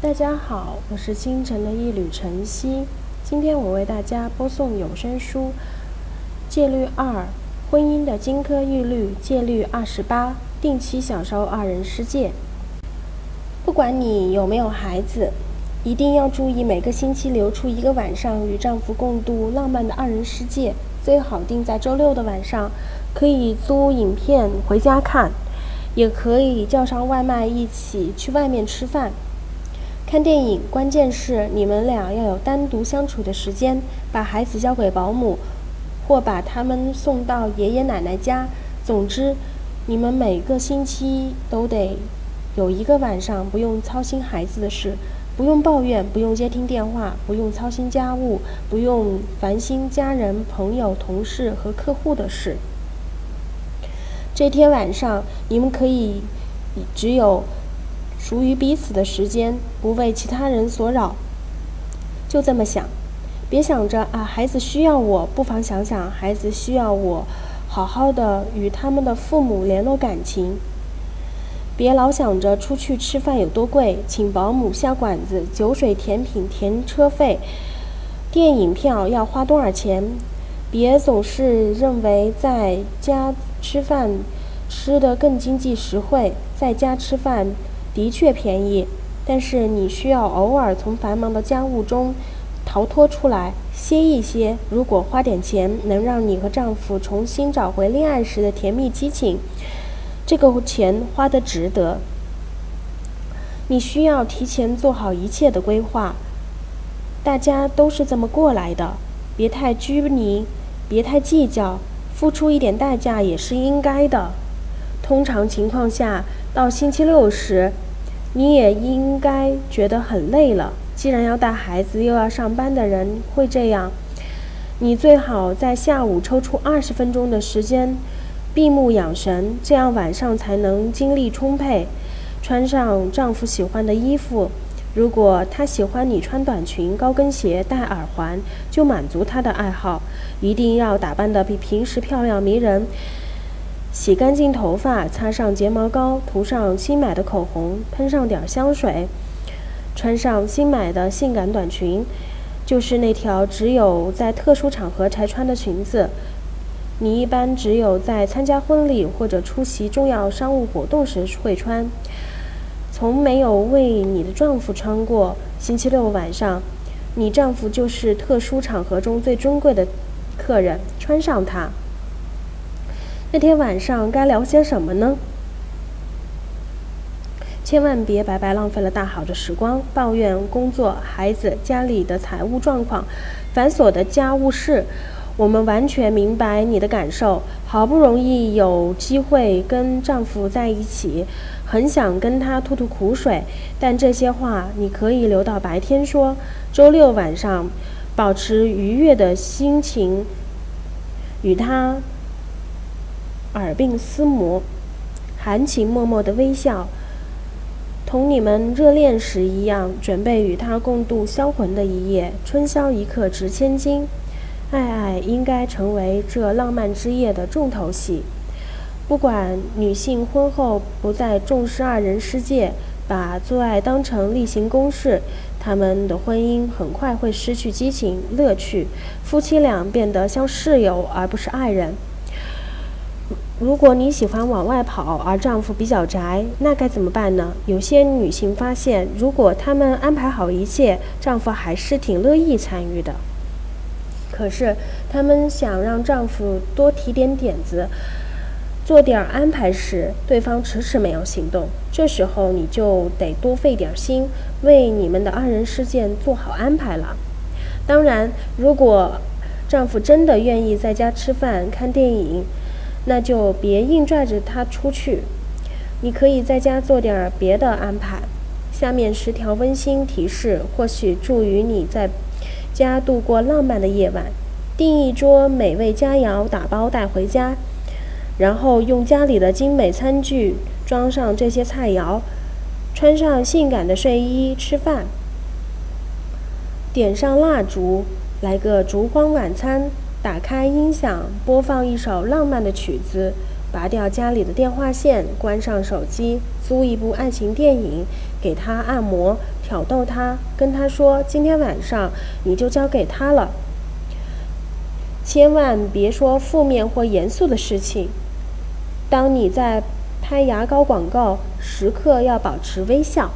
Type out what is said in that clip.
大家好，我是清晨的一缕晨曦。今天我为大家播送有声书《戒律二：婚姻的金科玉律》戒律28，定期享受二人世界。不管你有没有孩子，一定要注意每个星期留出一个晚上与丈夫共度浪漫的二人世界，最好定在周六的晚上，可以租影片回家看，也可以叫上外卖一起去外面吃饭。看电影，关键是你们俩要有单独相处的时间，把孩子交给保姆，或把他们送到爷爷奶奶家。总之，你们每个星期都得有一个晚上不用操心孩子的事，不用抱怨，不用接听电话，不用操心家务，不用烦心家人、朋友、同事和客户的事。这天晚上，你们可以只有属于彼此的时间，不为其他人所扰。就这么想，别想着孩子需要我，不妨想想孩子需要我好好的与他们的父母联络感情。别老想着出去吃饭有多贵，请保姆下馆子，酒水甜品填车费，电影票要花多少钱。别总是认为在家吃饭吃得更经济实惠，在家吃饭的确便宜，但是你需要偶尔从繁忙的家务中逃脱出来，歇一歇。如果花点钱能让你和丈夫重新找回恋爱时的甜蜜激情，这个钱花得值得。你需要提前做好一切的规划，大家都是这么过来的，别太拘泥，别太计较，付出一点代价也是应该的。通常情况下，到星期六时，你也应该觉得很累了，既然要带孩子又要上班的人会这样。你最好在下午抽出20分钟的时间闭目养神，这样晚上才能精力充沛。穿上丈夫喜欢的衣服，如果他喜欢你穿短裙、高跟鞋、戴耳环，就满足他的爱好，一定要打扮得比平时漂亮迷人。洗干净头发，擦上睫毛膏，涂上新买的口红，喷上点香水，穿上新买的性感短裙，就是那条只有在特殊场合才穿的裙子。你一般只有在参加婚礼或者出席重要商务活动时会穿，从没有为你的丈夫穿过。星期六晚上，你丈夫就是特殊场合中最珍贵的客人，穿上它。那天晚上该聊些什么呢？千万别白白浪费了大好的时光，抱怨工作、孩子、家里的财务状况、繁琐的家务事。我们完全明白你的感受，好不容易有机会跟丈夫在一起，很想跟他吐吐苦水，但这些话你可以留到白天说。周六晚上，保持愉悦的心情，与他耳鬓厮磨，含情脉脉的微笑，同你们热恋时一样，准备与他共度销魂的一夜。春宵一刻值千金，爱爱应该成为这浪漫之夜的重头戏。不管女性婚后不再重视二人世界，把做爱当成例行公事，他们的婚姻很快会失去激情、乐趣，夫妻俩变得像室友而不是爱人。如果你喜欢往外跑，而丈夫比较宅，那该怎么办呢？有些女性发现，如果她们安排好一切，丈夫还是挺乐意参与的。可是她们想让丈夫多提点点子，做点安排时，对方迟迟没有行动，这时候你就得多费点心，为你们的二人世界做好安排了。当然，如果丈夫真的愿意在家吃饭、看电影，那就别硬拽着他出去，你可以在家做点别的安排。下面10条温馨提示，或许助于你在家度过浪漫的夜晚。订一桌美味佳肴，打包带回家，然后用家里的精美餐具装上这些菜肴，穿上性感的睡衣吃饭，点上蜡烛，来个烛光晚餐，打开音响，播放一首浪漫的曲子，拔掉家里的电话线，关上手机，租一部爱情电影，给他按摩，挑逗他，跟他说今天晚上你就交给他了。千万别说负面或严肃的事情。当你在拍牙膏广告，时刻要保持微笑。